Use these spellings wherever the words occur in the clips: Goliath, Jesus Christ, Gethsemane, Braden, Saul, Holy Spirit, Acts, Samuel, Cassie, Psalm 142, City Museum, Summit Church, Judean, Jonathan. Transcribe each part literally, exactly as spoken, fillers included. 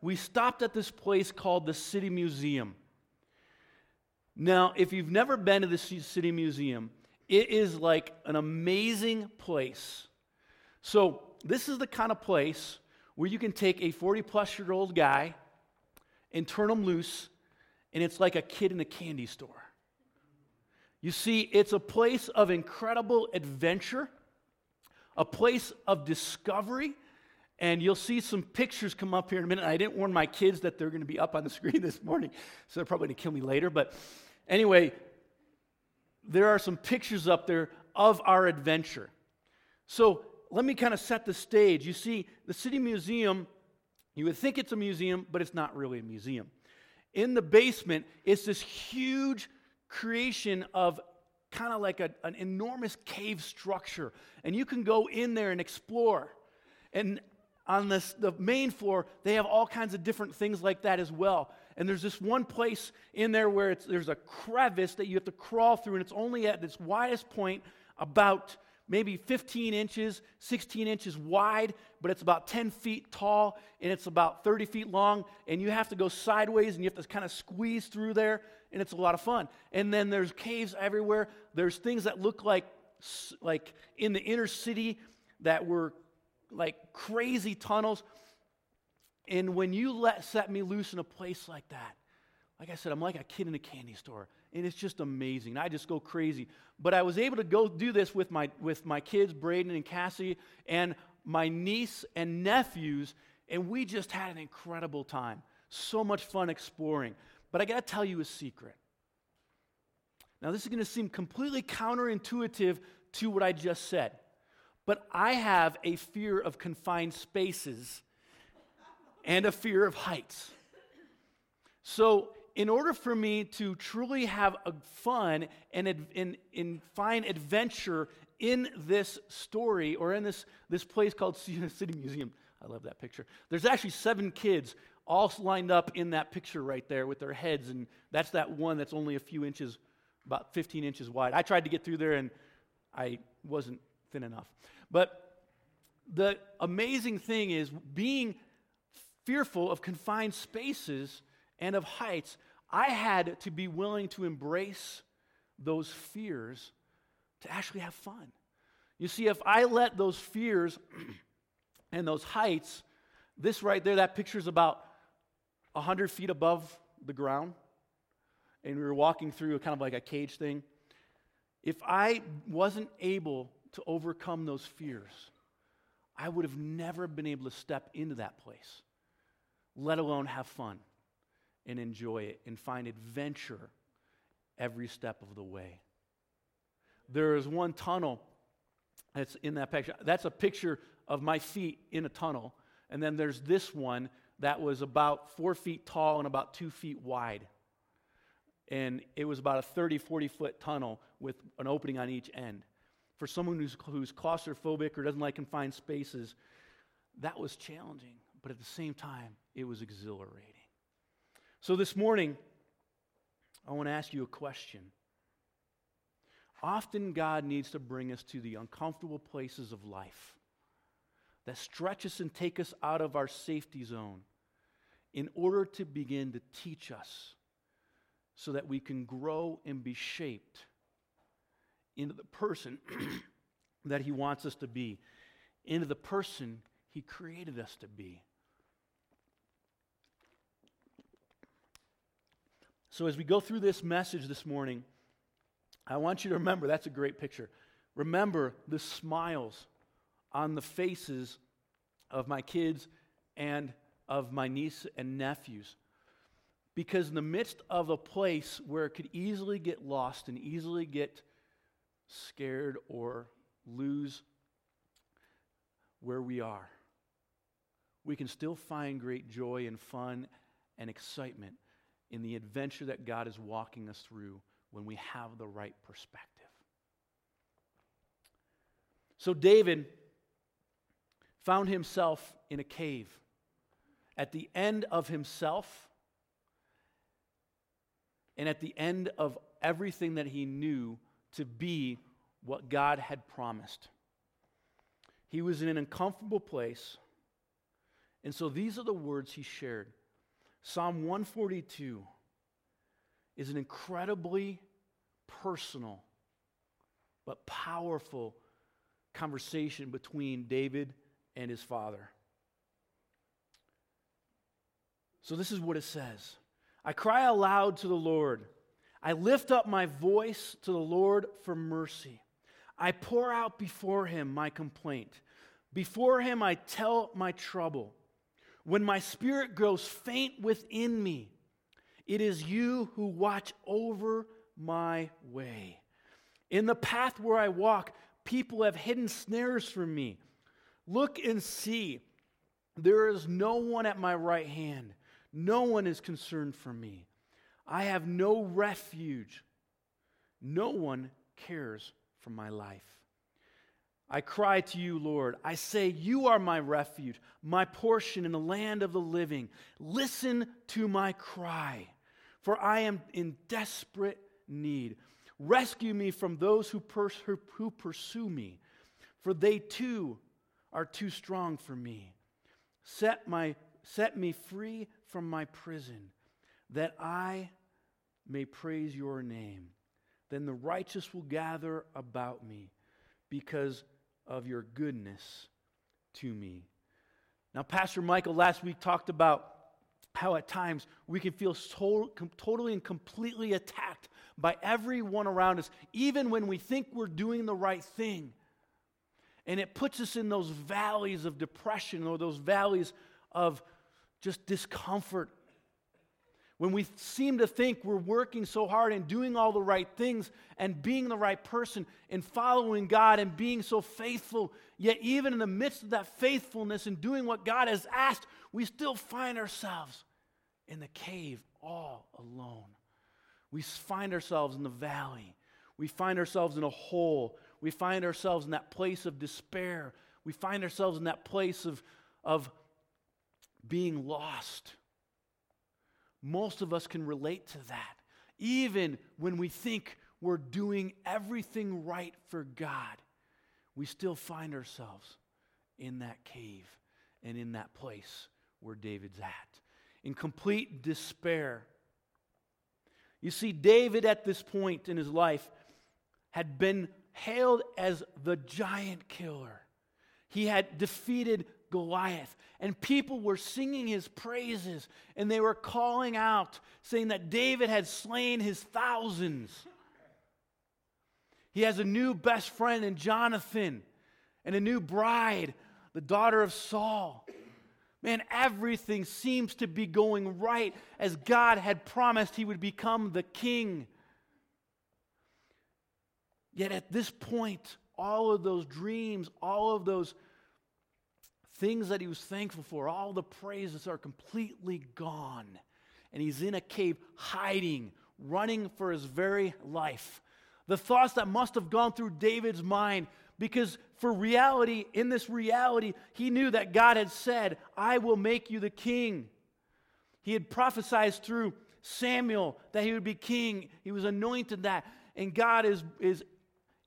we stopped at this place called the City Museum. Now, if you've never been to the City Museum, it is like an amazing place. So this is the kind of place where you can take a forty-plus-year-old guy and turn him loose, and it's like a kid in a candy store. You see, it's a place of incredible adventure, a place of discovery, and you'll see some pictures come up here in a minute. I didn't warn my kids that they're going to be up on the screen this morning, so they're probably going to kill me later. But anyway, there are some pictures up there of our adventure. So let me kind of set the stage. You see, the City Museum, you would think it's a museum, but it's not really a museum. In the basement, it's this huge creation of kind of like a, an enormous cave structure, and you can go in there and explore. And on this, the main floor, they have all kinds of different things like that as well. And there's this one place in there where it's, there's a crevice that you have to crawl through, and it's only at its widest point about maybe fifteen inches, sixteen inches wide, but it's about ten feet tall, and it's about thirty feet long, and you have to go sideways, and you have to kind of squeeze through there, and it's a lot of fun. And then there's caves everywhere. There's things that look like, like in the inner city that were like crazy tunnels. And when you let set me loose in a place like that, like I said, I'm like a kid in a candy store. And it's just amazing. I just go crazy. But I was able to go do this with my with my kids, Braden and Cassie, and my niece and nephews, and we just had an incredible time. So much fun exploring. But I got to tell you a secret. Now, this is going to seem completely counterintuitive to what I just said, but I have a fear of confined spaces and a fear of heights. So in order for me to truly have a fun and, and, and find adventure in this story or in this, this place called City Museum, I love that picture. There's actually seven kids all lined up in that picture right there with their heads, and that's that one that's only a few inches, about fifteen inches wide. I tried to get through there, and I wasn't thin enough. But the amazing thing is being fearful of confined spaces and of heights, I had to be willing to embrace those fears to actually have fun. You see, if I let those fears and those heights, this right there, that picture is about one hundred feet above the ground, and we were walking through kind of like a cage thing. If I wasn't able to overcome those fears, I would have never been able to step into that place, let alone have fun and enjoy it, and find adventure every step of the way. There is one tunnel that's in that picture. That's a picture of my feet in a tunnel. And then there's this one that was about four feet tall and about two feet wide. And it was about a thirty, forty-foot tunnel with an opening on each end. For someone who's, who's claustrophobic or doesn't like confined spaces, that was challenging. But at the same time, it was exhilarating. So this morning, I want to ask you a question. Often God needs to bring us to the uncomfortable places of life that stretch us and take us out of our safety zone in order to begin to teach us so that we can grow and be shaped into the person that He wants us to be, into the person He created us to be. So as we go through this message this morning, I want you to remember, that's a great picture. Remember the smiles on the faces of my kids and of my niece and nephews. Because in the midst of a place where it could easily get lost and easily get scared or lose where we are, we can still find great joy and fun and excitement in the adventure that God is walking us through when we have the right perspective. So David found himself in a cave. At the end of himself and at the end of everything that he knew to be what God had promised. He was in an uncomfortable place And so these are the words he shared. Psalm one forty-two is an incredibly personal but powerful conversation between David and his father. So this is what it says. I cry aloud to the Lord. I lift up my voice to the Lord for mercy. I pour out before him my complaint. Before him I tell my trouble. When my spirit grows faint within me, it is you who watch over my way. In the path where I walk, people have hidden snares for me. Look and see, there is no one at my right hand. No one is concerned for me. I have no refuge. No one cares for my life. I cry to you, Lord. I say, you are my refuge, my portion in the land of the living. Listen to my cry, for I am in desperate need. Rescue me from those who, pers- who pursue me, for they too are too strong for me. Set my set me free from my prison, that I may praise your name. Then the righteous will gather about me because of your goodness to me. Now, Pastor Michael last week talked about how at times we can feel so, com- totally and completely attacked by everyone around us, even when we think we're doing the right thing. And it puts us in those valleys of depression or those valleys of just discomfort. When we seem to think we're working so hard and doing all the right things and being the right person and following God and being so faithful, yet even in the midst of that faithfulness and doing what God has asked, we still find ourselves in the cave all alone. We find ourselves in the valley. We find ourselves in a hole. We find ourselves in that place of despair. We find ourselves in that place of, of being lost. Most of us can relate to that, even when we think we're doing everything right for God. We still find ourselves in that cave and in that place where David's at, in complete despair. You see, David at this point in his life had been hailed as the giant killer. He had defeated Goliath, and people were singing his praises, and they were calling out, saying that David had slain his thousands. He has a new best friend in Jonathan, and a new bride, the daughter of Saul. Man, everything seems to be going right, as God had promised he would become the king. Yet at this point, all of those dreams, all of those things that he was thankful for, all the praises are completely gone. And he's in a cave hiding, running for his very life. The thoughts that must have gone through David's mind, because for reality, in this reality, he knew that God had said, I will make you the king. He had prophesied through Samuel that he would be king. He was anointed that. And God is, is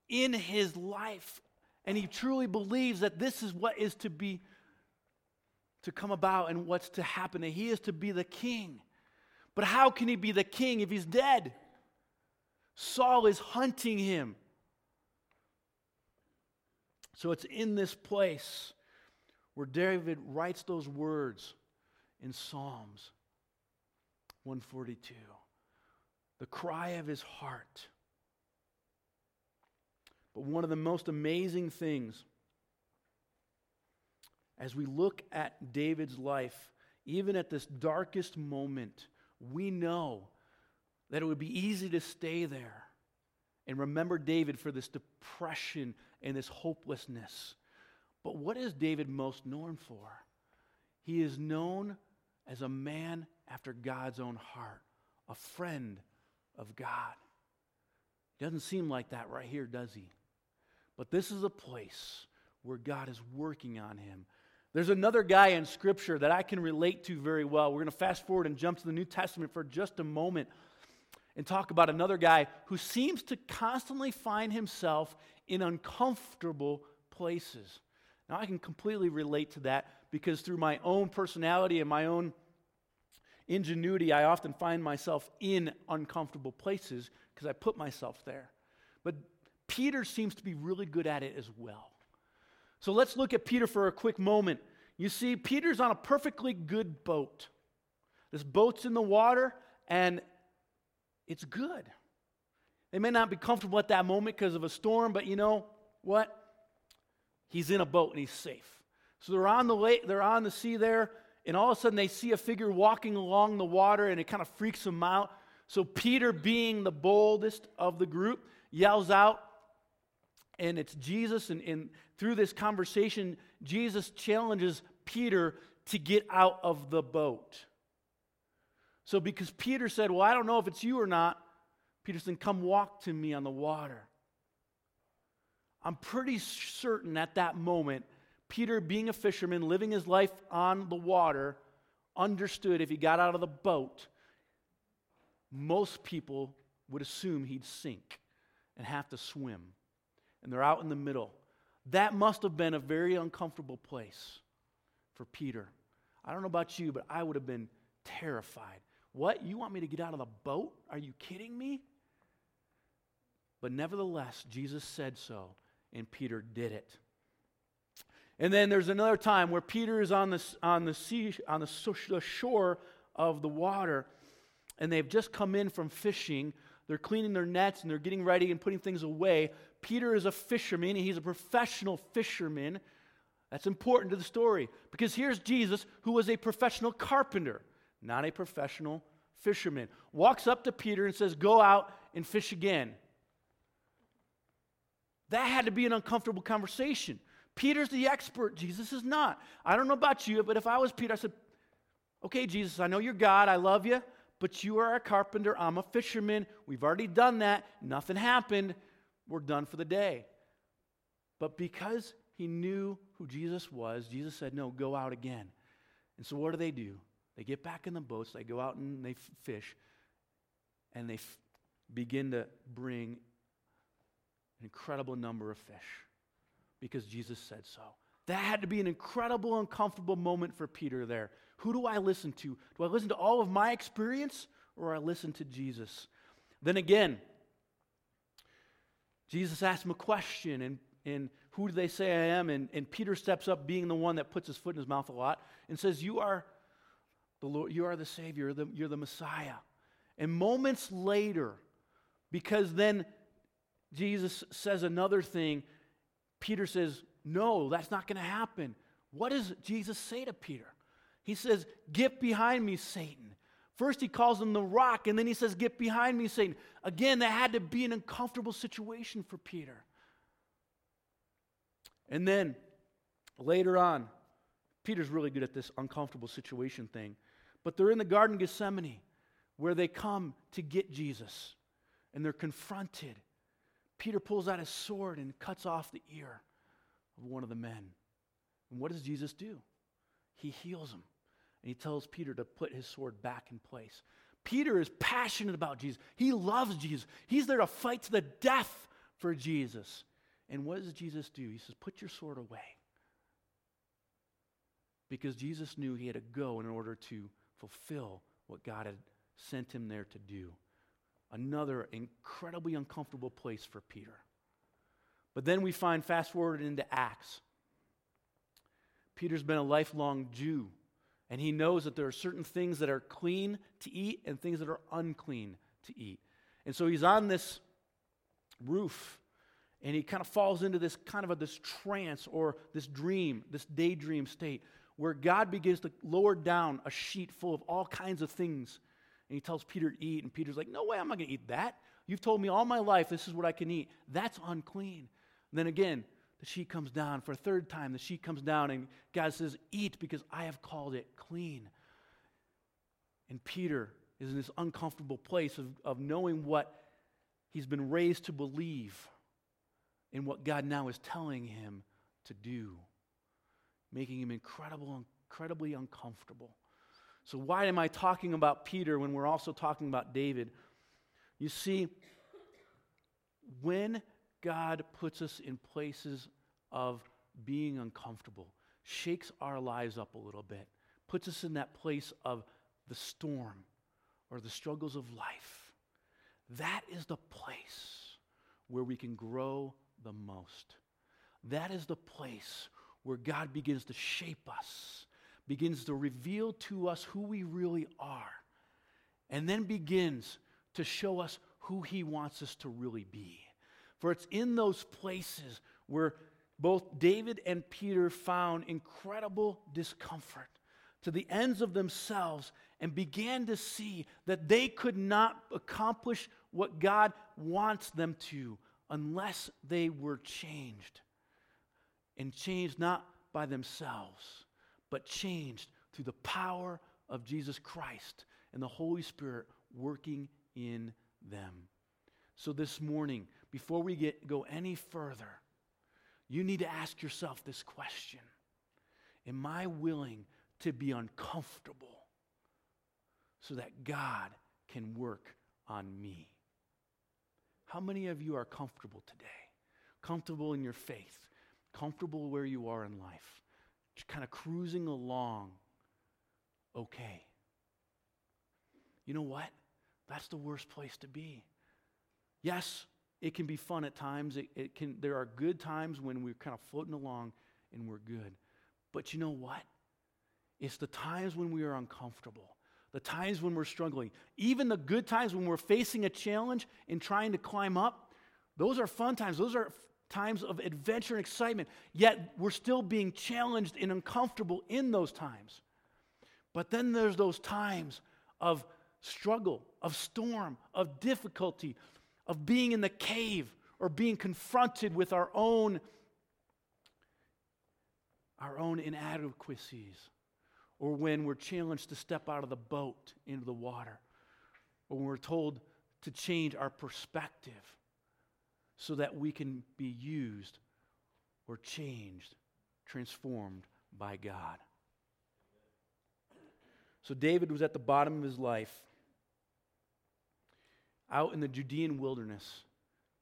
in his life. And he truly believes that this is what is to be to come about and what's to happen, that he is to be the king. But how can he be the king if he's dead? Saul is hunting him. So it's in this place where David writes those words in Psalms one forty-two, the cry of his heart. But one of the most amazing things, as we look at David's life, even at this darkest moment, we know that it would be easy to stay there and remember David for this depression and this hopelessness. But what is David most known for? He is known as a man after God's own heart, a friend of God. Doesn't seem like that right here, does he? But this is a place where God is working on him. There's another guy in Scripture that I can relate to very well. We're going to fast forward and jump to the New Testament for just a moment and talk about another guy who seems to constantly find himself in uncomfortable places. Now, I can completely relate to that because through my own personality and my own ingenuity, I often find myself in uncomfortable places because I put myself there. But Peter seems to be really good at it as well. So let's look at Peter for a quick moment. You see, Peter's on a perfectly good boat. This boat's in the water, and it's good. They may not be comfortable at that moment because of a storm, but you know what? He's in a boat, and he's safe. So they're on the lake, they're on the sea there, and all of a sudden they see a figure walking along the water, and it kind of freaks them out. So Peter, being the boldest of the group, yells out, and it's Jesus, and, and through this conversation, Jesus challenges Peter to get out of the boat. So because Peter said, well, I don't know if it's you or not, Peter said, come walk to me on the water. I'm pretty certain at that moment, Peter, being a fisherman, living his life on the water, understood if he got out of the boat, most people would assume he'd sink and have to swim. And they're out in the middle. That must have been a very uncomfortable place for Peter. I don't know about you, but I would have been terrified. What? You want me to get out of the boat? Are you kidding me? But nevertheless, Jesus said so, and Peter did it. And then there's another time where Peter is on the on the sea on the shore of the water, and they've just come in from fishing. They're cleaning their nets, and they're getting ready and putting things away. Peter is a fisherman, and he's a professional fisherman. That's important to the story, because here's Jesus, who was a professional carpenter, not a professional fisherman, walks up to Peter and says, go out and fish again. That had to be an uncomfortable conversation. Peter's the expert. Jesus is not. I don't know about you, but if I was Peter, I said, okay, Jesus, I know you're God. I love you. But you are a carpenter, I'm a fisherman, we've already done that, nothing happened, we're done for the day. But because he knew who Jesus was, Jesus said, no, go out again. And so what do they do? They get back in the boats, they go out and they f- fish, and they f- begin to bring an incredible number of fish, because Jesus said so. That had to be an incredible, uncomfortable moment for Peter there. Who do I listen to? Do I listen to all of my experience, or I listen to Jesus? Then again, Jesus asked him a question, and, and who do they say I am? And, and Peter steps up, being the one that puts his foot in his mouth a lot, and says, you are the Lord, you are the Savior, you're the, you're the Messiah. And moments later, because then Jesus says another thing, Peter says, no, that's not going to happen. What does Jesus say to Peter? He says, get behind me, Satan. First he calls him the rock, and then he says, get behind me, Satan. Again, that had to be an uncomfortable situation for Peter. And then, later on, Peter's really good at this uncomfortable situation thing. But they're in the Garden of Gethsemane, where they come to get Jesus, and they're confronted. Peter pulls out his sword and cuts off the ear of one of the men. And what does Jesus do? He heals him. And he tells Peter to put his sword back in place. Peter is passionate about Jesus. He loves Jesus. He's there to fight to the death for Jesus. And what does Jesus do? He says, put your sword away. Because Jesus knew he had to go in order to fulfill what God had sent him there to do. Another incredibly uncomfortable place for Peter. But then we find, fast forward into Acts. Peter's been a lifelong Jew, and he knows that there are certain things that are clean to eat and things that are unclean to eat. And so he's on this roof, and he kind of falls into this kind of a, this trance or this dream, this daydream state, where God begins to lower down a sheet full of all kinds of things. And he tells Peter to eat, and Peter's like, no way, I'm not going to eat that. You've told me all my life this is what I can eat. That's unclean. And then again, the sheet comes down. For a third time, the sheet comes down, and God says, eat, because I have called it clean. And Peter is in this uncomfortable place of, of knowing what he's been raised to believe and what God now is telling him to do, making him incredible, incredibly uncomfortable. So why am I talking about Peter when we're also talking about David? You see, when God puts us in places of being uncomfortable, shakes our lives up a little bit, puts us in that place of the storm or the struggles of life. That is the place where we can grow the most. That is the place where God begins to shape us, begins to reveal to us who we really are, and then begins to show us who he wants us to really be. For it's in those places where both David and Peter found incredible discomfort to the ends of themselves and began to see that they could not accomplish what God wants them to unless they were changed. And changed not by themselves, but changed through the power of Jesus Christ and the Holy Spirit working in them. So this morning, before we get go any further, you need to ask yourself this question. Am I willing to be uncomfortable so that God can work on me? How many of you are comfortable today? Comfortable in your faith? Comfortable where you are in life? Just kind of cruising along, okay? You know what? That's the worst place to be. Yes, it can be fun at times. It, it can. There are good times when we're kind of floating along and we're good. But you know what? It's the times when we are uncomfortable, the times when we're struggling, even the good times when we're facing a challenge and trying to climb up. Those are fun times. Those are times of adventure and excitement, yet we're still being challenged and uncomfortable in those times. But then there's those times of struggle, of storm, of difficulty, of being in the cave or being confronted with our own, our own inadequacies, or when we're challenged to step out of the boat into the water, or when we're told to change our perspective, so that we can be used or changed, transformed by God. So David was at the bottom of his life, out in the Judean wilderness,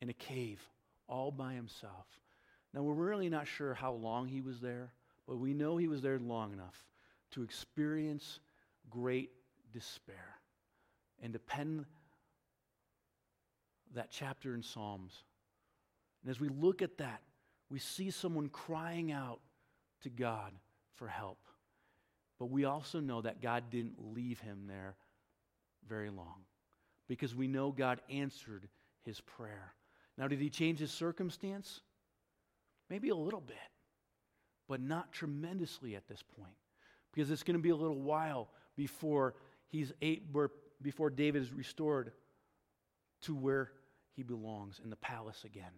in a cave, all by himself. Now we're really not sure how long he was there, but we know he was there long enough to experience great despair and to pen that chapter in Psalms. And as we look at that, we see someone crying out to God for help. But we also know that God didn't leave him there very long, because we know God answered his prayer. Now, did he change his circumstance? Maybe a little bit, but not tremendously at this point, because it's going to be a little while before he's eight, before David is restored to where he belongs, in the palace again.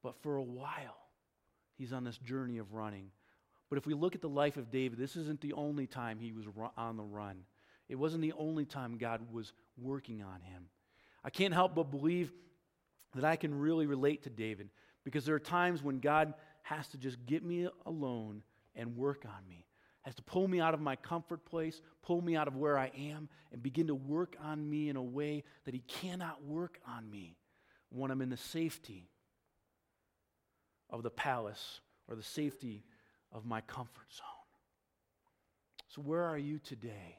But for a while, he's on this journey of running. But if we look at the life of David, this isn't the only time he was on the run. It wasn't the only time God was working on him. I can't help but believe that I can really relate to David, because there are times when God has to just get me alone and work on me, has to pull me out of my comfort place, pull me out of where I am, and begin to work on me in a way that he cannot work on me when I'm in the safety of the palace or the safety of my comfort zone. So where are you today?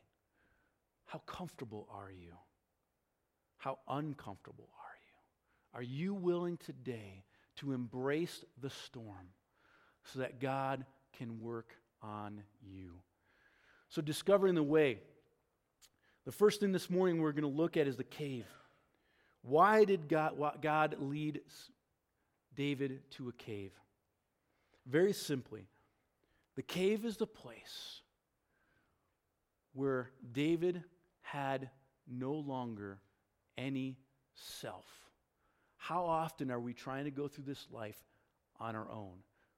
How comfortable are you? How uncomfortable are you? Are you willing today to embrace the storm so that God can work on you? So discovering the way. The first thing this morning we're going to look at is the cave. Why did God, God lead David to a cave? Very simply, the cave is the place where David had no longer any self. How often are we trying to go through this life on our own,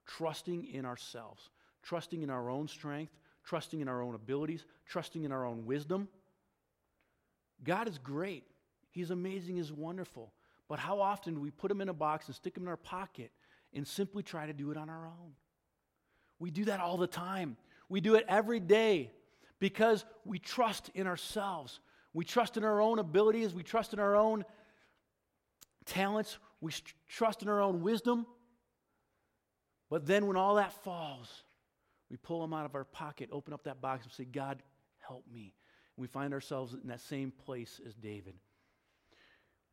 trusting in ourselves, trusting in our own strength, trusting in our own abilities, trusting in our own wisdom? God is great. He's amazing. He's wonderful. But how often do we put him in a box and stick him in our pocket and simply try to do it on our own? We do that all the time. We do it every day, because we trust in ourselves. We trust in our own abilities. We trust in our own talents. We trust in our own wisdom. But then when all that falls, we pull them out of our pocket, open up that box and say, God, help me. And we find ourselves in that same place as David.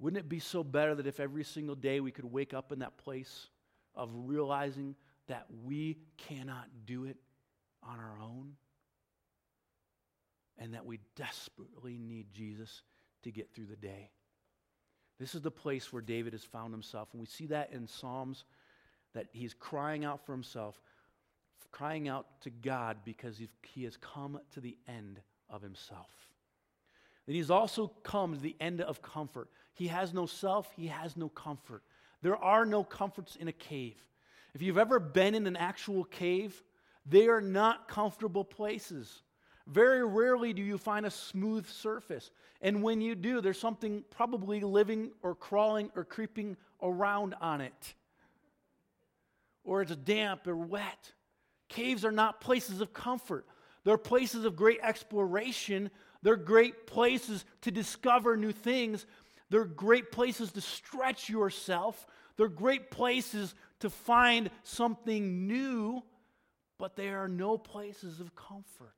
Wouldn't it be so better that if every single day we could wake up in that place of realizing that we cannot do it on our own and that we desperately need Jesus to get through the day? This is the place where David has found himself. And we see that in Psalms, that he's crying out for himself, crying out to God because he has come to the end of himself. And he's also come to the end of comfort. He has no self, he has no comfort. There are no comforts in a cave. If you've ever been in an actual cave, they are not comfortable places. Very rarely do you find a smooth surface. And when you do, there's something probably living or crawling or creeping around on it. Or it's damp or wet. Caves are not places of comfort. They're places of great exploration. They're great places to discover new things. They're great places to stretch yourself. They're great places to find something new, but they are no places of comfort.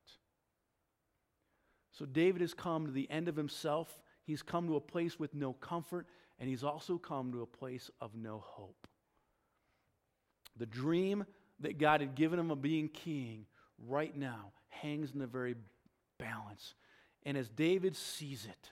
So David has come to the end of himself. He's come to a place with no comfort, and he's also come to a place of no hope. The dream that God had given him of being king right now hangs in the very balance. And as David sees it,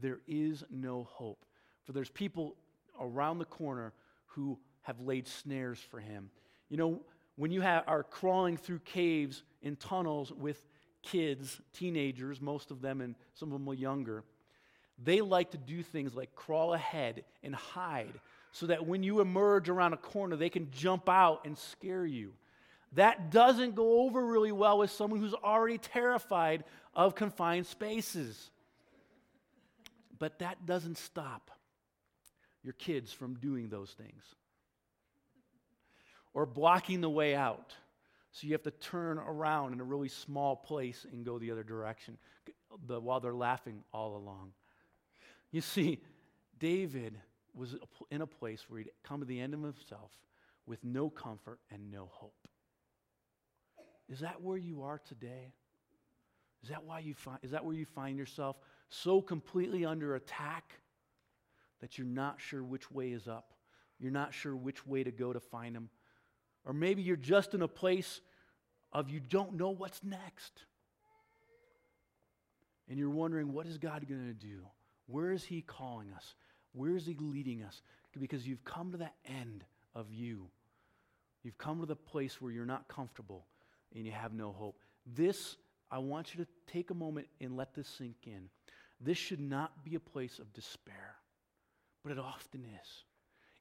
there is no hope. For there's people around the corner who have laid snares for him. You know, when you have, are crawling through caves and tunnels with kids, teenagers, most of them, and some of them are younger, they like to do things like crawl ahead and hide so that when you emerge around a corner, they can jump out and scare you. That doesn't go over really well with someone who's already terrified of confined spaces. But that doesn't stop your kids from doing those things. Or blocking the way out. So you have to turn around in a really small place and go the other direction the, while they're laughing all along. You see, David was in a place where he'd come to the end of himself with no comfort and no hope. Is that where you are today? Is that why you find, is that where you find yourself so completely under attack that you're not sure which way is up? You're not sure which way to go to find him? Or maybe you're just in a place of you don't know what's next. And you're wondering, what is God going to do? Where is he calling us? Where is he leading us? Because you've come to the end of you. You've come to the place where you're not comfortable and you have no hope. This, I want you to take a moment and let this sink in. This should not be a place of despair, but it often is.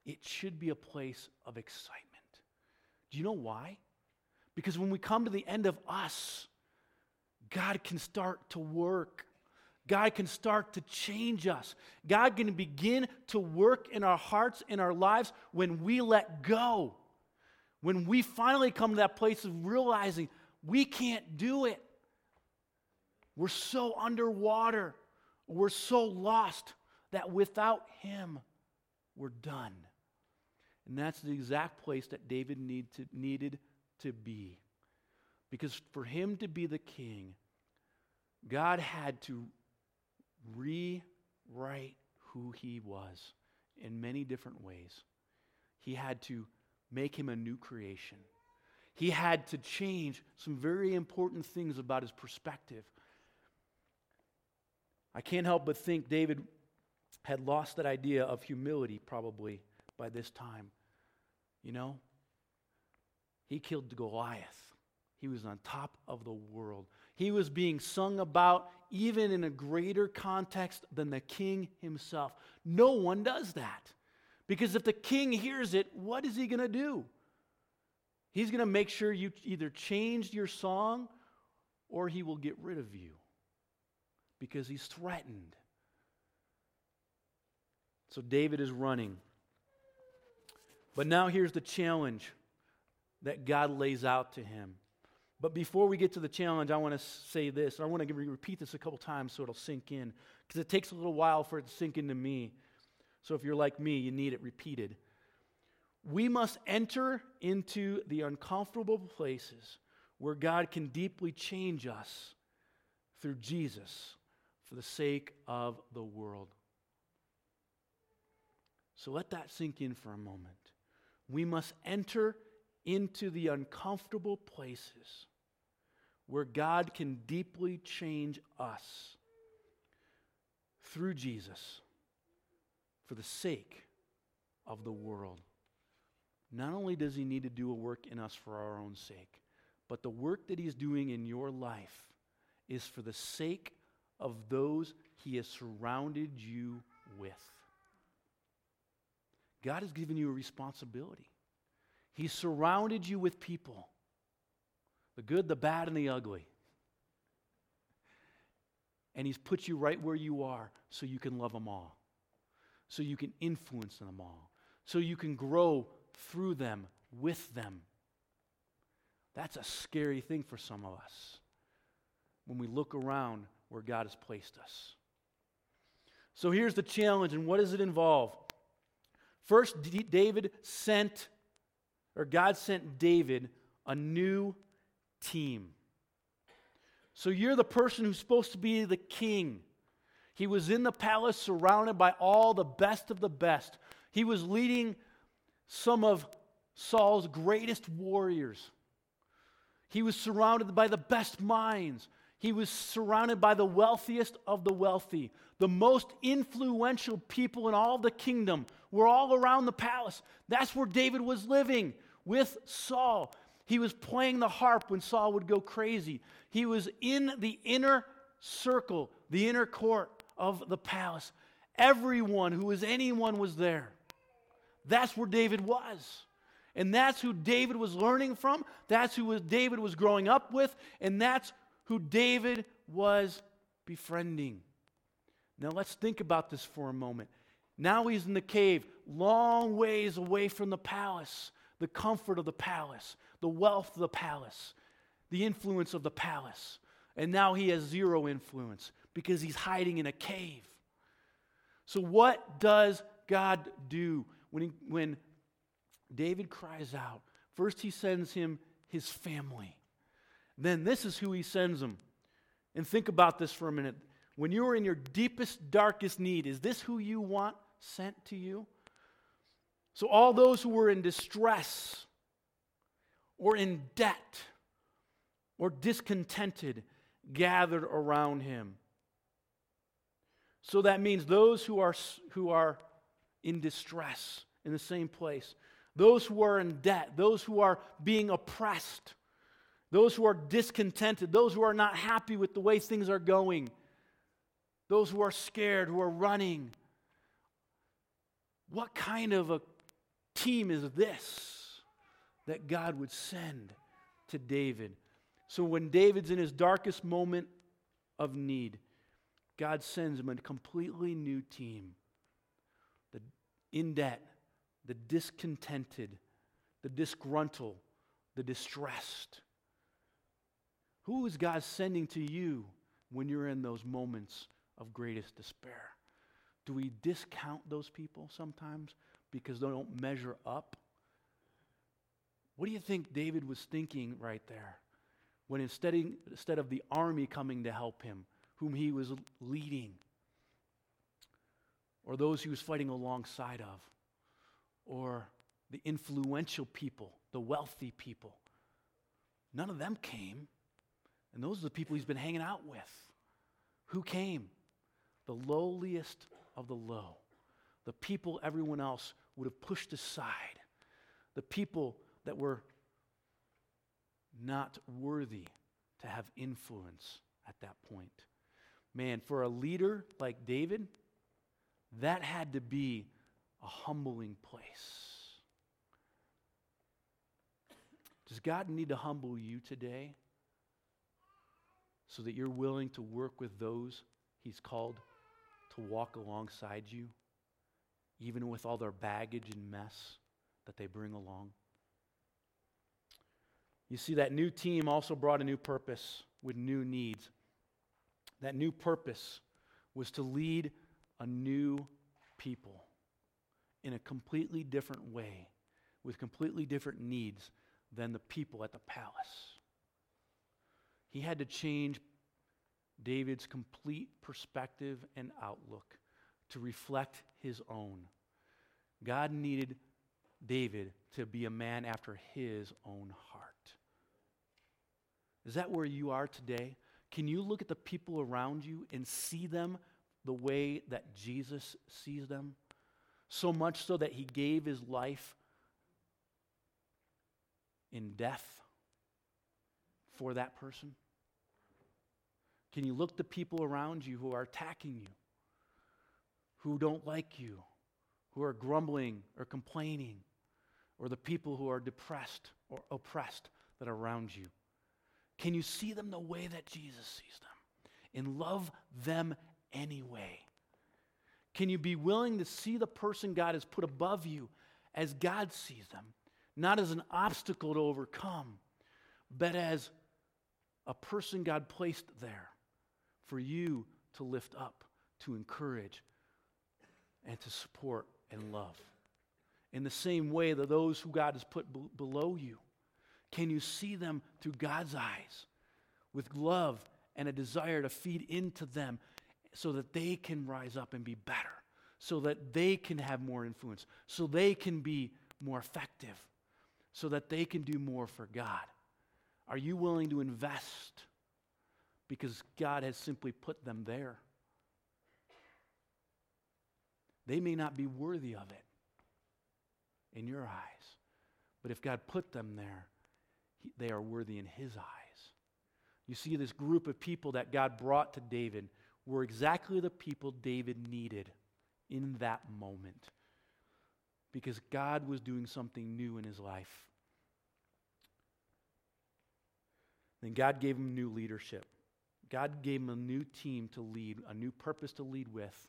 It should be a place of excitement. Do you know why? Because when we come to the end of us, God can start to work. God can start to change us. God can begin to work in our hearts, in our lives, when we let go. When we finally come to that place of realizing we can't do it. We're so underwater. We're so lost that without him, we're done. And that's the exact place that David need to, needed to be. Because for him to be the king, God had to rewrite who he was in many different ways. He had to make him a new creation. He had to change some very important things about his perspective. I can't help but think David had lost that idea of humility probably by this time. You know, he killed Goliath. He was on top of the world. He was being sung about even in a greater context than the king himself. No one does that. Because if the king hears it, what is he going to do? He's going to make sure you either change your song or he will get rid of you because he's threatened. So David is running. But now here's the challenge that God lays out to him. But before we get to the challenge, I want to say this. I want to repeat this a couple times so it'll sink in, because it takes a little while for it to sink into me. So if you're like me, you need it repeated. We must enter into the uncomfortable places where God can deeply change us through Jesus for the sake of the world. So let that sink in for a moment. We must enter into the uncomfortable places where God can deeply change us through Jesus for the sake of the world. Not only does he need to do a work in us for our own sake, but the work that he's doing in your life is for the sake of those he has surrounded you with. God has given you a responsibility. He surrounded you with people, the good, the bad, and the ugly. And he's put you right where you are so you can love them all, so you can influence them all, so you can grow through them, with them. That's a scary thing for some of us when we look around where God has placed us. So here's the challenge, and what does it involve? First, David sent, or God sent David a new team. So you're the person who's supposed to be the king. He was in the palace surrounded by all the best of the best. He was leading some of Saul's greatest warriors. He was surrounded by the best minds. He was surrounded by the wealthiest of the wealthy. The most influential people in all the kingdom were all around the palace. That's where David was living with Saul. He was playing the harp when Saul would go crazy. He was in the inner circle, the inner court of the palace. Everyone who was anyone was there. That's where David was. And that's who David was learning from. That's who David was growing up with. And that's who David was befriending. Now let's think about this for a moment. Now he's in the cave, long ways away from the palace, the comfort of the palace, the wealth of the palace, the influence of the palace. And now he has zero influence because he's hiding in a cave. So what does God do? When, he, when David cries out, first he sends him his family. Then this is who he sends him. And think about this for a minute. When you are in your deepest, darkest need, is this who you want sent to you? So all those who were in distress or in debt or discontented gathered around him. So that means those who are who are in distress, in the same place. Those who are in debt, those who are being oppressed, those who are discontented, those who are not happy with the way things are going, those who are scared, who are running. What kind of a team is this that God would send to David? So when David's in his darkest moment of need, God sends him a completely new team. In debt, the discontented, the disgruntled, the distressed. Who is God sending to you when you're in those moments of greatest despair? Do we discount those people sometimes because they don't measure up? What do you think David was thinking right there when instead of, instead of the army coming to help him, whom he was leading, or those he was fighting alongside of, or the influential people, the wealthy people? None of them came. And those are the people he's been hanging out with. Who came? The lowliest of the low. The people everyone else would have pushed aside. The people that were not worthy to have influence at that point. Man, for a leader like David, that had to be a humbling place. Does God need to humble you today so that you're willing to work with those he's called to walk alongside you, even with all their baggage and mess that they bring along? You see, that new team also brought a new purpose with new needs. That new purpose was to lead a new people in a completely different way with completely different needs than the people at the palace. He had to change David's complete perspective and outlook to reflect his own. God needed David to be a man after his own heart. Is that where you are today? Can you look at the people around you and see them the way that Jesus sees them? So much so that he gave his life in death for that person? Can you look at the people around you who are attacking you, who don't like you, who are grumbling or complaining, or the people who are depressed or oppressed that are around you? Can you see them the way that Jesus sees them and love them anyway? Can you be willing to see the person God has put above you as God sees them, not as an obstacle to overcome, but as a person God placed there for you to lift up, to encourage, and to support and love? In the same way that those who God has put b- below you, can you see them through God's eyes with love and a desire to feed into them so that they can rise up and be better, so that they can have more influence, so they can be more effective, so that they can do more for God? Are you willing to invest because God has simply put them there? They may not be worthy of it in your eyes, but if God put them there, they are worthy in his eyes. You see, this group of people that God brought to David were exactly the people David needed in that moment, because God was doing something new in his life. Then God gave him new leadership. God gave him a new team to lead, a new purpose to lead with,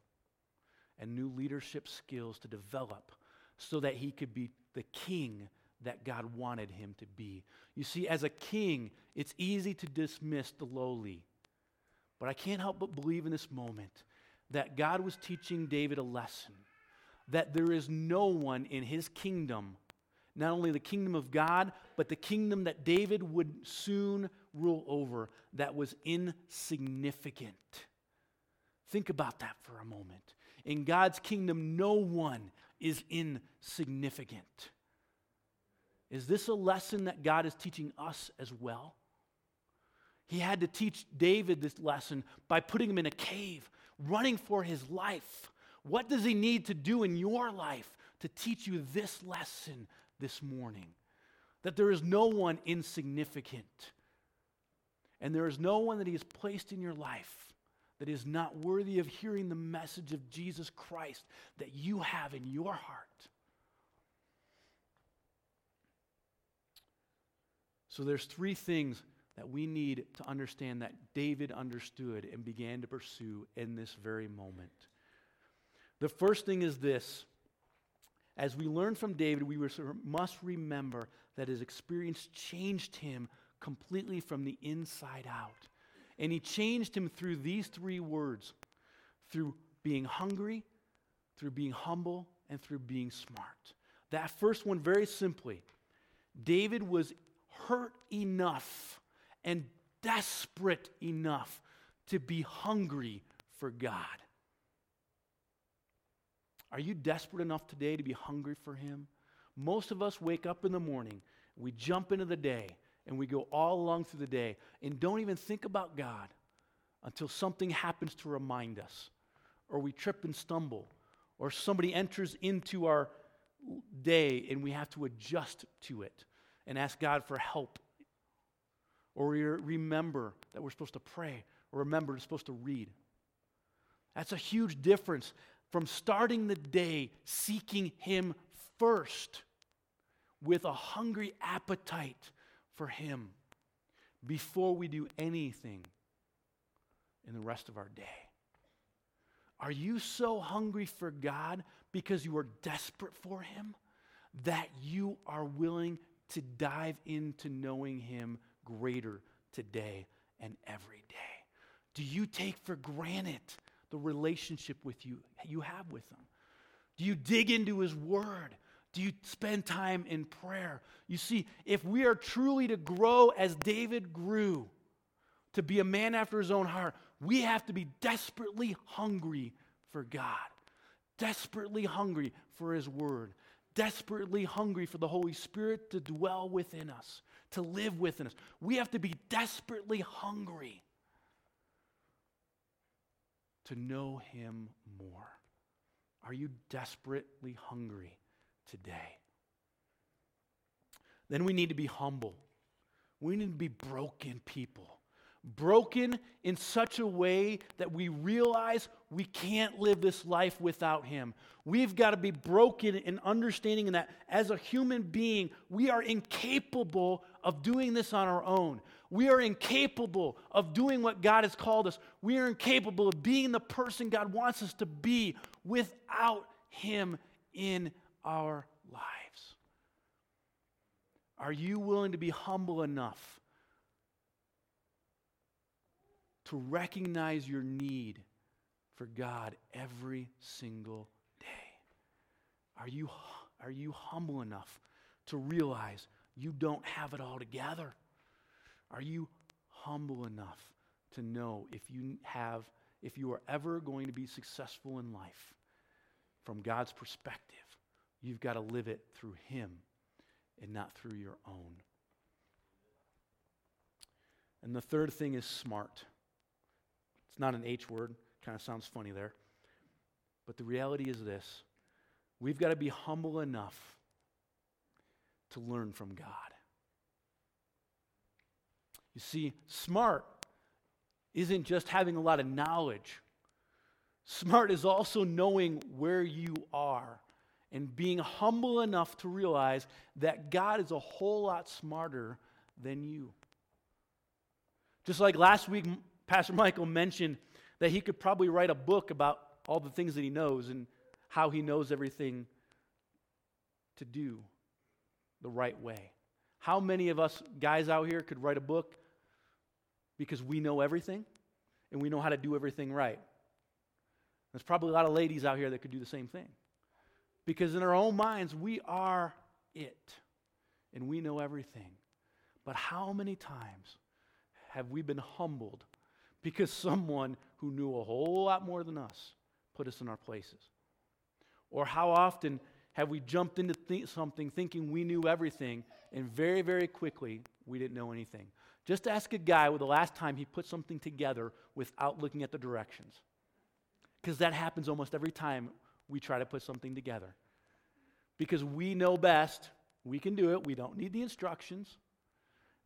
and new leadership skills to develop so that he could be the king that God wanted him to be. You see, as a king, it's easy to dismiss the lowly. But I can't help but believe in this moment that God was teaching David a lesson, that there is no one in his kingdom, not only the kingdom of God, but the kingdom that David would soon rule over, that was insignificant. Think about that for a moment. In God's kingdom, no one is insignificant. Is this a lesson that God is teaching us as well? He had to teach David this lesson by putting him in a cave, running for his life. What does he need to do in your life to teach you this lesson this morning? That there is no one insignificant. And there is no one that he has placed in your life that is not worthy of hearing the message of Jesus Christ that you have in your heart. So there's three things that we need to understand that David understood and began to pursue in this very moment. The first thing is this. As we learn from David, we must remember that his experience changed him completely from the inside out. And he changed him through these three words: through being hungry, through being humble, and through being smart. That first one, very simply, David was hurt enough and desperate enough to be hungry for God. Are you desperate enough today to be hungry for him? Most of us wake up in the morning, we jump into the day, and we go all along through the day and don't even think about God until something happens to remind us, or we trip and stumble, or somebody enters into our day and we have to adjust to it and ask God for help. Or we remember that we're supposed to pray, or remember we're supposed to read. That's a huge difference from starting the day seeking him first with a hungry appetite for him before we do anything in the rest of our day. Are you so hungry for God because you are desperate for him that you are willing to dive into knowing him greater today and every day? Do you take for granted the relationship with you you have with him? Do you dig into his word? Do you spend time in prayer? You see, if we are truly to grow as David grew, to be a man after his own heart, we have to be desperately hungry for God, desperately hungry for his word, desperately hungry for the Holy Spirit to dwell within us, to live within us. We have to be desperately hungry to know him more. Are you desperately hungry today? Then we need to be humble. We need to be broken people. Broken in such a way that we realize we can't live this life without him. We've got to be broken in understanding that as a human being, we are incapable of doing this on our own. We are incapable of doing what God has called us. We are incapable of being the person God wants us to be without him in our lives. Are you willing to be humble enough to recognize your need for God every single day? Are you, are you humble enough to realize you don't have it all together? Are you humble enough to know if you have, if you are ever going to be successful in life, from God's perspective, you've got to live it through him and not through your own? And the third thing is smart. It's not an H word. Kind of sounds funny there. But the reality is this. We've got to be humble enough to learn from God. You see, smart isn't just having a lot of knowledge. Smart is also knowing where you are and being humble enough to realize that God is a whole lot smarter than you. Just like last week, Pastor Michael mentioned that he could probably write a book about all the things that he knows and how he knows everything to do the right way. How many of us guys out here could write a book because we know everything and we know how to do everything right? There's probably a lot of ladies out here that could do the same thing, because in our own minds, we are it and we know everything. But how many times have we been humbled because someone who knew a whole lot more than us put us in our places? Or how often have we jumped into th- something thinking we knew everything, and very, very quickly we didn't know anything? Just ask a guy well, the last time he put something together without looking at the directions. Because that happens almost every time we try to put something together. Because we know best, we can do it, we don't need the instructions.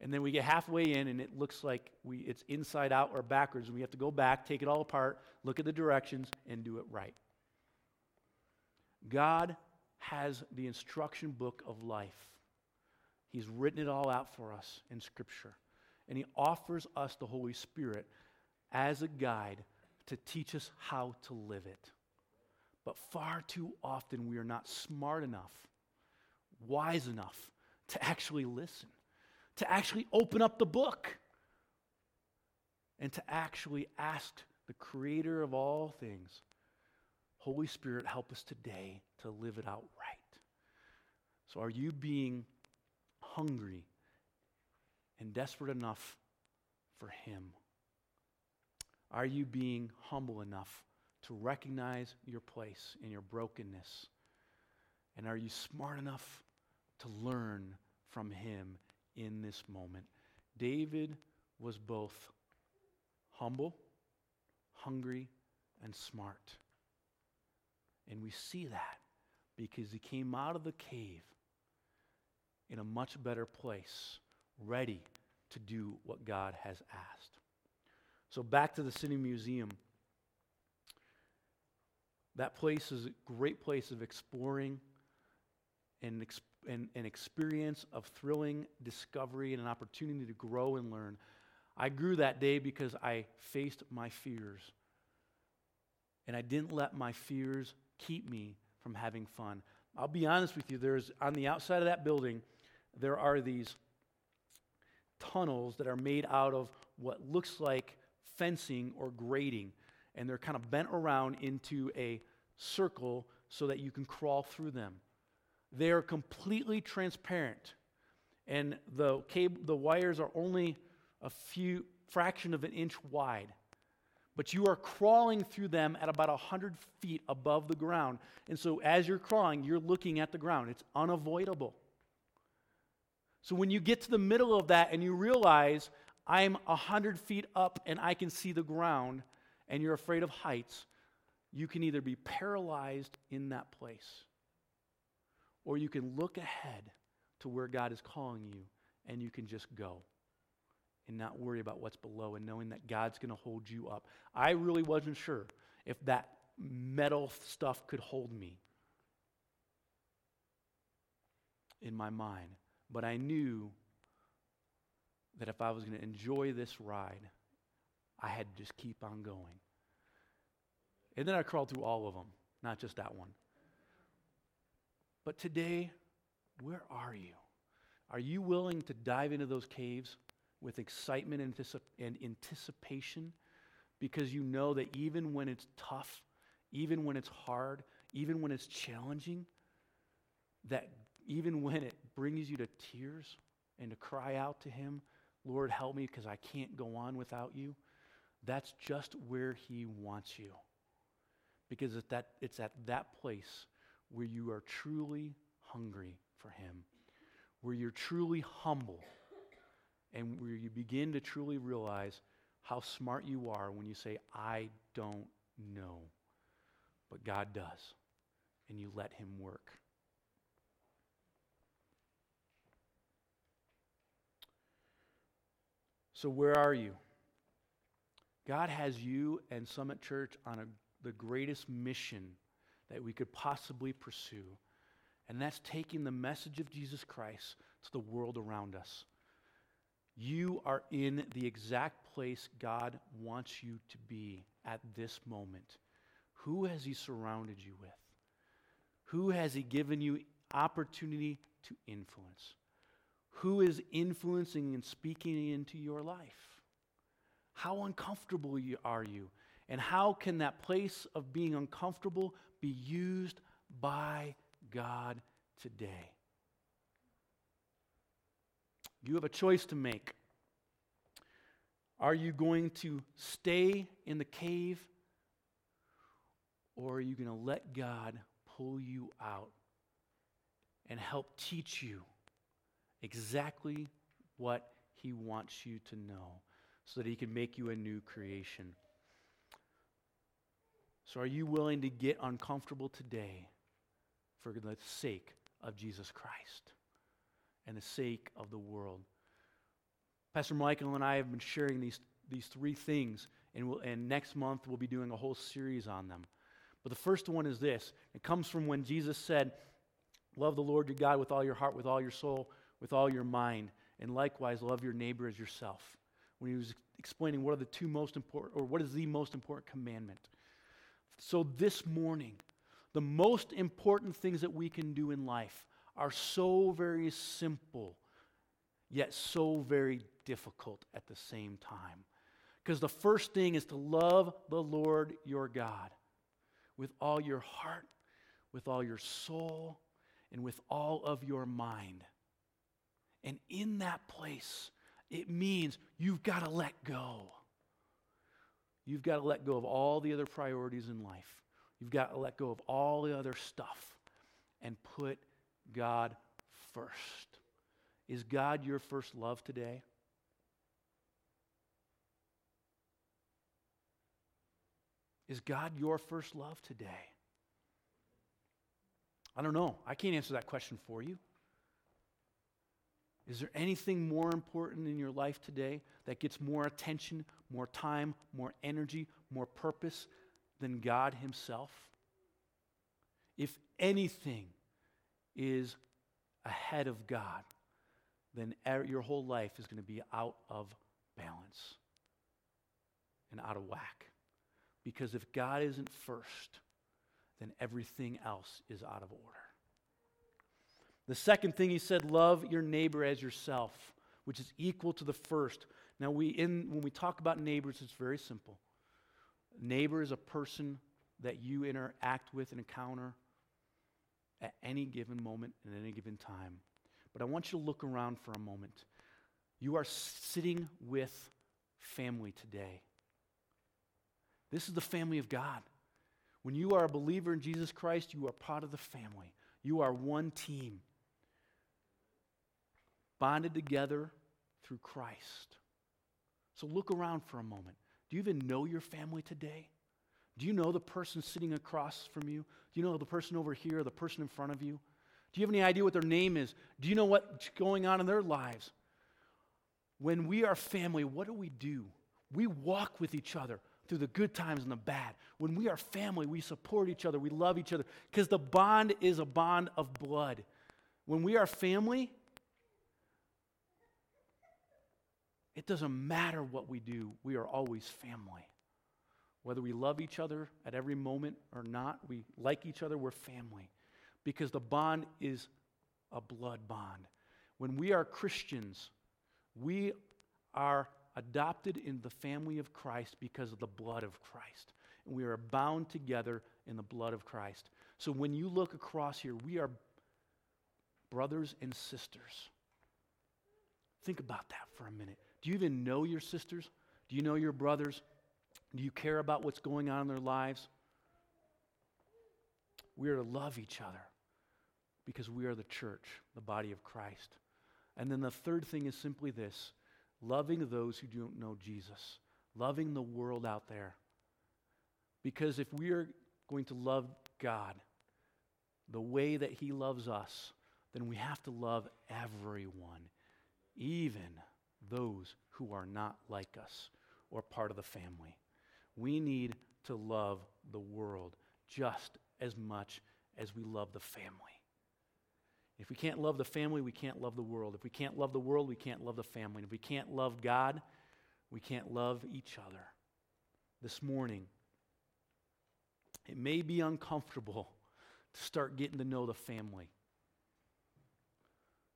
And then we get halfway in, and it looks like we it's inside out or backwards, and we have to go back, take it all apart, look at the directions, and do it right. God has the instruction book of life. He's written it all out for us in Scripture, and he offers us the Holy Spirit as a guide to teach us how to live it. But far too often, we are not smart enough, wise enough to actually listen, to actually open up the book, and to actually ask the Creator of all things, Holy Spirit, help us today to live it out right. So are you being hungry and desperate enough for him? Are you being humble enough to recognize your place and your brokenness? And are you smart enough to learn from him in this moment? David was both humble, hungry, and smart. And we see that because he came out of the cave in a much better place, ready to do what God has asked. So back to the City Museum. That place is a great place of exploring and exploring. An, an experience of thrilling discovery and an opportunity to grow and learn. I grew that day because I faced my fears. And I didn't let my fears keep me from having fun. I'll be honest with you, there's on the outside of that building, there are these tunnels that are made out of what looks like fencing or grating. And they're kind of bent around into a circle so that you can crawl through them. They are completely transparent, and the cable, the wires are only a few fraction of an inch wide. But you are crawling through them at about one hundred feet above the ground. And so as you're crawling, you're looking at the ground. It's unavoidable. So when you get to the middle of that and you realize, I'm one hundred feet up and I can see the ground, and you're afraid of heights, you can either be paralyzed in that place, or you can look ahead to where God is calling you, and you can just go and not worry about what's below, and knowing that God's going to hold you up. I really wasn't sure if that metal stuff could hold me in my mind. But I knew that if I was going to enjoy this ride, I had to just keep on going. And then I crawled through all of them, not just that one. But today, where are you? Are you willing to dive into those caves with excitement and anticipation, because you know that even when it's tough, even when it's hard, even when it's challenging, that even when it brings you to tears and to cry out to Him, Lord, help me because I can't go on without you, that's just where He wants you. Because it's, that, it's at that place where you are truly hungry for Him, where you're truly humble, and where you begin to truly realize how smart you are when you say, I don't know. But God does. And you let Him work. So where are you? God has you and Summit Church on a, the greatest mission that we could possibly pursue. And that's taking the message of Jesus Christ to the world around us. You are in the exact place God wants you to be at this moment. Who has He surrounded you with? Who has He given you opportunity to influence? Who is influencing and speaking into your life? How uncomfortable are you? And how can that place of being uncomfortable be used by God today? You have a choice to make. Are you going to stay in the cave, or are you going to let God pull you out and help teach you exactly what He wants you to know so that He can make you a new creation? So are you willing to get uncomfortable today for the sake of Jesus Christ and the sake of the world? Pastor Michael and I have been sharing these, these three things, and, we'll, and next month we'll be doing a whole series on them. But the first one is this. It comes from when Jesus said, love the Lord your God with all your heart, with all your soul, with all your mind, and likewise love your neighbor as yourself. When He was explaining what are the two most important, or what is the most important commandment. So this morning, the most important things that we can do in life are so very simple, yet so very difficult at the same time. Because the first thing is to love the Lord your God with all your heart, with all your soul, and with all of your mind. And in that place, it means you've got to let go. You've got to let go of all the other priorities in life. You've got to let go of all the other stuff and put God first. Is God your first love today? Is God your first love today? I don't know. I can't answer that question for you. Is there anything more important in your life today that gets more attention, more time, more energy, more purpose than God Himself? If anything is ahead of God, then er- your whole life is going to be out of balance and out of whack. Because if God isn't first, then everything else is out of order. The second thing He said, love your neighbor as yourself, which is equal to the first. Now, we in when we talk about neighbors, it's very simple. A neighbor is a person that you interact with and encounter at any given moment and any given time. But I want you to look around for a moment. You are sitting with family today. This is the family of God. When you are a believer in Jesus Christ, you are part of the family. You are one team, bonded together through Christ. So look around for a moment. Do you even know your family today? Do you know the person sitting across from you? Do you know the person over here, the person in front of you? Do you have any idea what their name is? Do you know what's going on in their lives? When we are family, what do we do? We walk with each other through the good times and the bad. When we are family, we support each other, we love each other, because the bond is a bond of blood. When we are family, it doesn't matter what we do, we are always family. Whether we love each other at every moment or not, we like each other, we're family, because the bond is a blood bond. When we are Christians, we are adopted in the family of Christ because of the blood of Christ. And we are bound together in the blood of Christ. So when you look across here, we are brothers and sisters. Think about that for a minute. Do you even know your sisters? Do you know your brothers? Do you care about what's going on in their lives? We are to love each other because we are the church, the body of Christ. And then the third thing is simply this: loving those who don't know Jesus, loving the world out there. Because if we are going to love God the way that He loves us, then we have to love everyone, even those who are not like us or part of the family. We need to love the world just as much as we love the family. If we can't love the family, we can't love the world. If we can't love the world, we can't love the family. And if we can't love God, we can't love each other. This morning, it may be uncomfortable to start getting to know the family.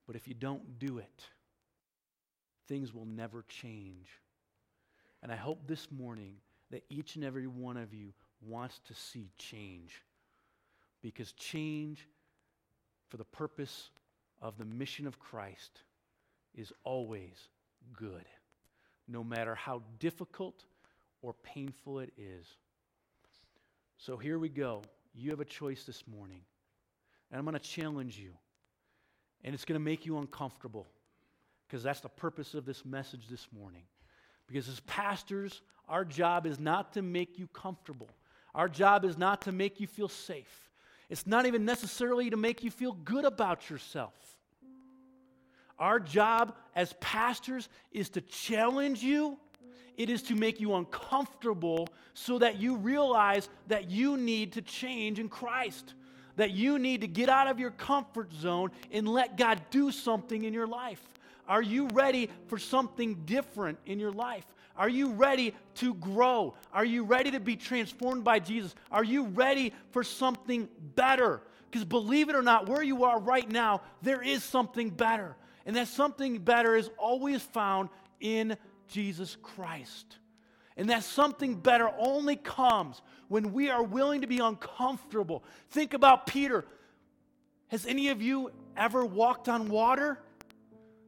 But if you don't do it, things will never change. And I hope this morning that each and every one of you wants to see change. Because change, for the purpose of the mission of Christ, is always good, no matter how difficult or painful it is. So here we go. You have a choice this morning. And I'm going to challenge you. And it's going to make you uncomfortable, because that's the purpose of this message this morning. Because as pastors, our job is not to make you comfortable. Our job is not to make you feel safe. It's not even necessarily to make you feel good about yourself. Our job as pastors is to challenge you. It is to make you uncomfortable so that you realize that you need to change in Christ, that you need to get out of your comfort zone and let God do something in your life. Are you ready for something different in your life? Are you ready to grow? Are you ready to be transformed by Jesus? Are you ready for something better? Because believe it or not, where you are right now, there is something better. And that something better is always found in Jesus Christ. And that something better only comes when we are willing to be uncomfortable. Think about Peter. Has any of you ever walked on water?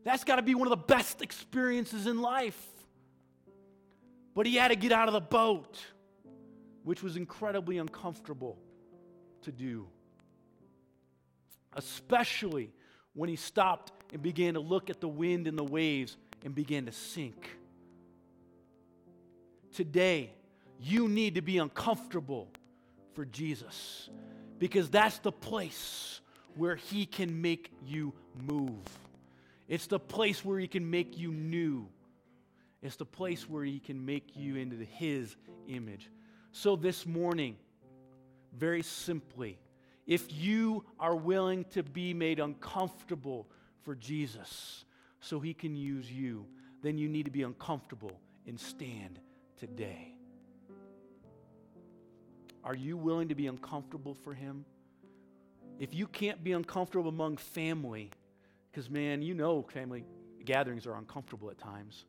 That's got to be one of the best experiences in life. But he had to get out of the boat, which was incredibly uncomfortable to do. Especially when he stopped and began to look at the wind and the waves and began to sink. Today, you need to be uncomfortable for Jesus, because that's the place where He can make you move. It's the place where He can make you new. It's the place where He can make you into His image. So this morning, very simply, if you are willing to be made uncomfortable for Jesus so He can use you, then you need to be uncomfortable and stand today. Are you willing to be uncomfortable for Him? If you can't be uncomfortable among family, because man, you know family gatherings are uncomfortable at times.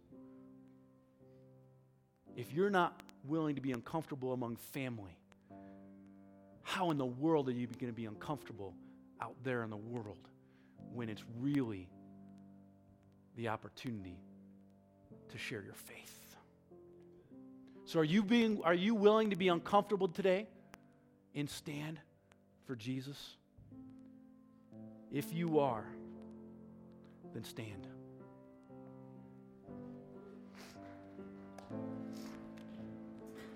If you're not willing to be uncomfortable among family, how in the world are you going to be uncomfortable out there in the world when it's really the opportunity to share your faith. So are you being, are you willing to be uncomfortable today and stand for Jesus? If you are, then stand.